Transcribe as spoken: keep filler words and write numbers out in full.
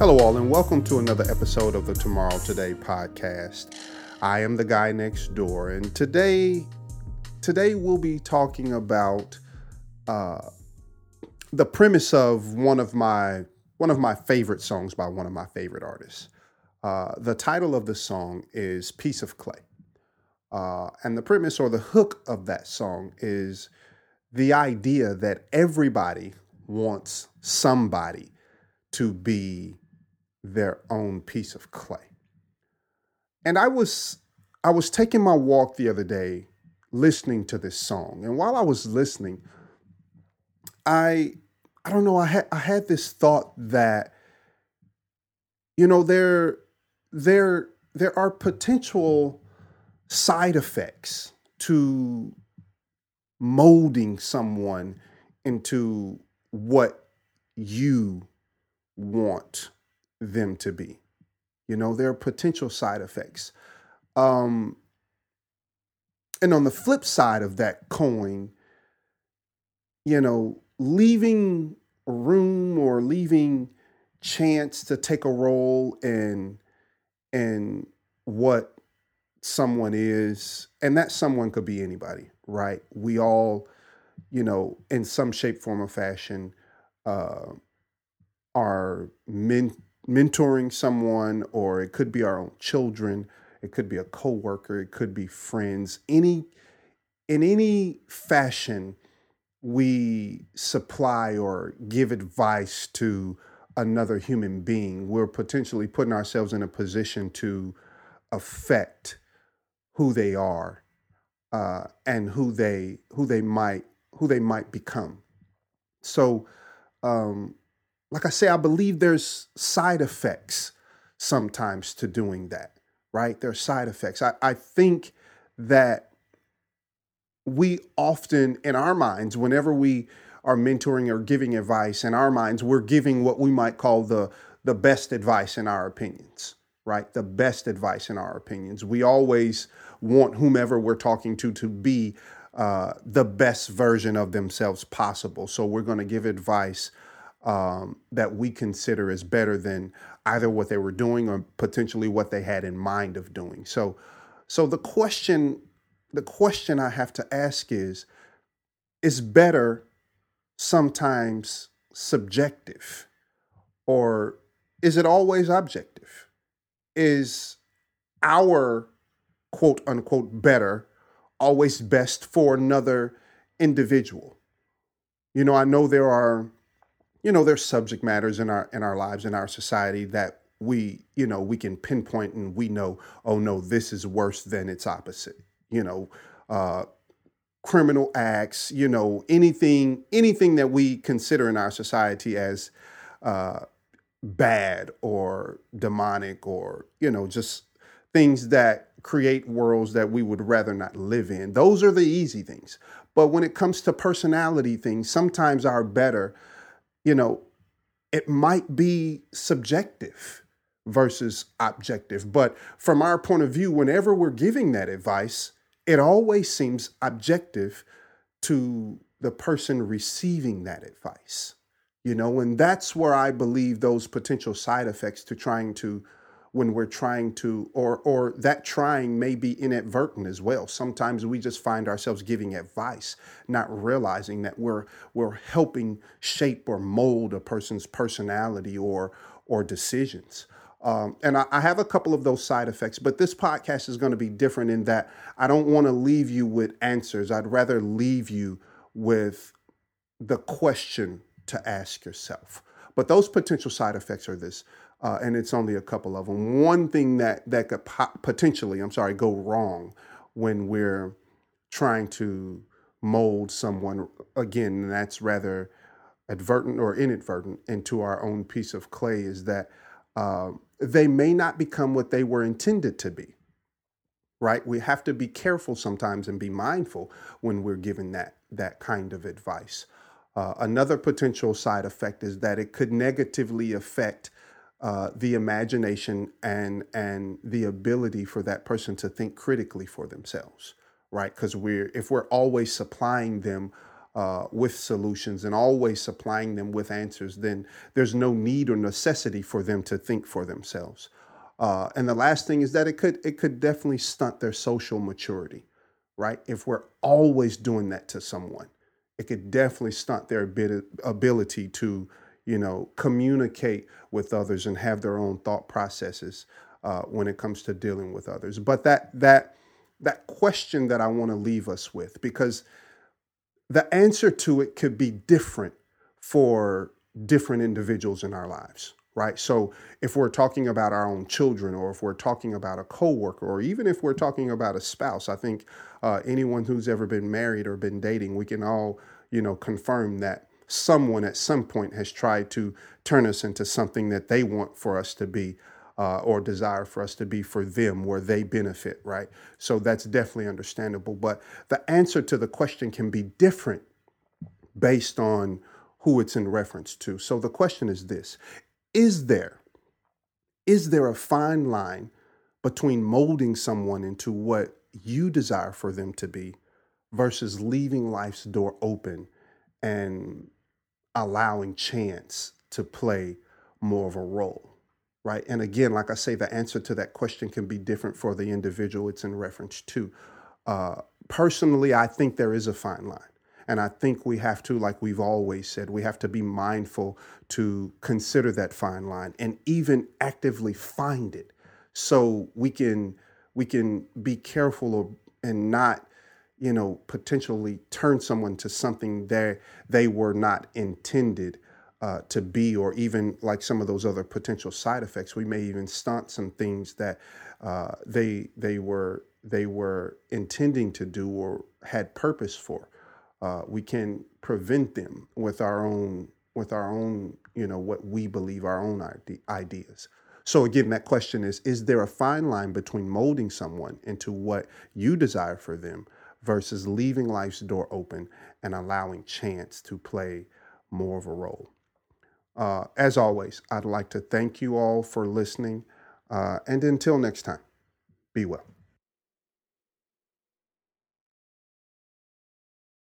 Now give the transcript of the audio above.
Hello all and welcome to another episode of the Tomorrow Today podcast. I am the guy next door, and today today we'll be talking about uh, the premise of one of my one of my favorite songs by one of my favorite artists. Uh, the title of the song is Piece of Clay. Uh, and the premise or the hook of that song is the idea that everybody wants somebody to be their own piece of clay. And I was I was taking my walk the other day listening to this song. And while I was listening, I I don't know, I had I had this thought that, you know, there there there are potential side effects to molding someone into what you want them to be. You know, there are potential side effects. Um, and on the flip side of that coin, you know, leaving room or leaving chance to take a role in, in what someone is, and that someone could be anybody, right? We all, you know, in some shape, form, or fashion, uh, are men- mentoring someone, or it could be our own children. It could be a coworker. It could be friends. Any, in any fashion, we supply or give advice to another human being. We're potentially putting ourselves in a position to affect who they are uh, and who they who they might who they might become. So, um, Like I say, I believe there's side effects sometimes to doing that, right? There's side effects. I, I think that we often, in our minds, whenever we are mentoring or giving advice, in our minds, we're giving what we might call the, the best advice in our opinions, right? The best advice in our opinions. We always want whomever we're talking to to be uh, the best version of themselves possible. So we're going to give advice Um, that we consider as better than either what they were doing or potentially what they had in mind of doing. So, so the question, the question I have to ask is, is better sometimes subjective, or is it always objective? Is our quote unquote better always best for another individual? You know, I know there are You know, there's subject matters in our in our lives, in our society that we, you know, we can pinpoint and we know, oh, no, this is worse than its opposite. You know, uh, criminal acts, you know, anything, anything that we consider in our society as uh, bad or demonic, or, you know, just things that create worlds that we would rather not live in. Those are the easy things. But when it comes to personality things, sometimes our better, you know, it might be subjective versus objective. But from our point of view, whenever we're giving that advice, it always seems objective to the person receiving that advice, you know, and that's where I believe those potential side effects to trying to, when we're trying to, or or that trying may be inadvertent as well. Sometimes we just find ourselves giving advice, not realizing that we're we're helping shape or mold a person's personality or or decisions. Um, and I, I have a couple of those side effects, but this podcast is going to be different in that I don't want to leave you with answers. I'd rather leave you with the question to ask yourself. But those potential side effects are this. Uh, and it's only a couple of them. One thing that that could po- potentially, I'm sorry, go wrong when we're trying to mold someone, again, that's rather advertent or inadvertent, into our own piece of clay, is that uh, they may not become what they were intended to be, right? We have to be careful sometimes and be mindful when we're giving that that kind of advice. Uh, another potential side effect is that it could negatively affect uh, the imagination and and the ability for that person to think critically for themselves, right? Because we're if we're always supplying them uh, with solutions and always supplying them with answers, then there's no need or necessity for them to think for themselves. Uh, and the last thing is that it could it could definitely stunt their social maturity, right? If we're always doing that to someone, it could definitely stunt their ability to, you know, communicate with others and have their own thought processes uh, when it comes to dealing with others. But that that that question that I want to leave us with, because the answer to it could be different for different individuals in our lives, right? So if we're talking about our own children, or if we're talking about a coworker, or even if we're talking about a spouse, I think uh, anyone who's ever been married or been dating, we can all, you know, confirm that someone at some point has tried to turn us into something that they want for us to be uh, or desire for us to be for them where they benefit, right? So that's definitely understandable. But the answer to the question can be different based on who it's in reference to. So the question is this. Is there, is there a fine line between molding someone into what you desire for them to be versus leaving life's door open and allowing chance to play more of a role, right? And again, like I say, the answer to that question can be different for the individual it's in reference to. Uh, personally, I think there is a fine line. And I think we have to, like we've always said, we have to be mindful to consider that fine line and even actively find it, so we can we can be careful or, and not, you know, potentially turn someone to something that they were not intended uh, to be, or even like some of those other potential side effects. We may even stunt some things that uh, they they were they were intending to do or had purpose for. Uh, we can prevent them with our own, with our own, you know, what we believe, our own ideas. So again, that question is, is there a fine line between molding someone into what you desire for them versus leaving life's door open and allowing chance to play more of a role? Uh, as always, I'd like to thank you all for listening. Uh, and until next time, be well.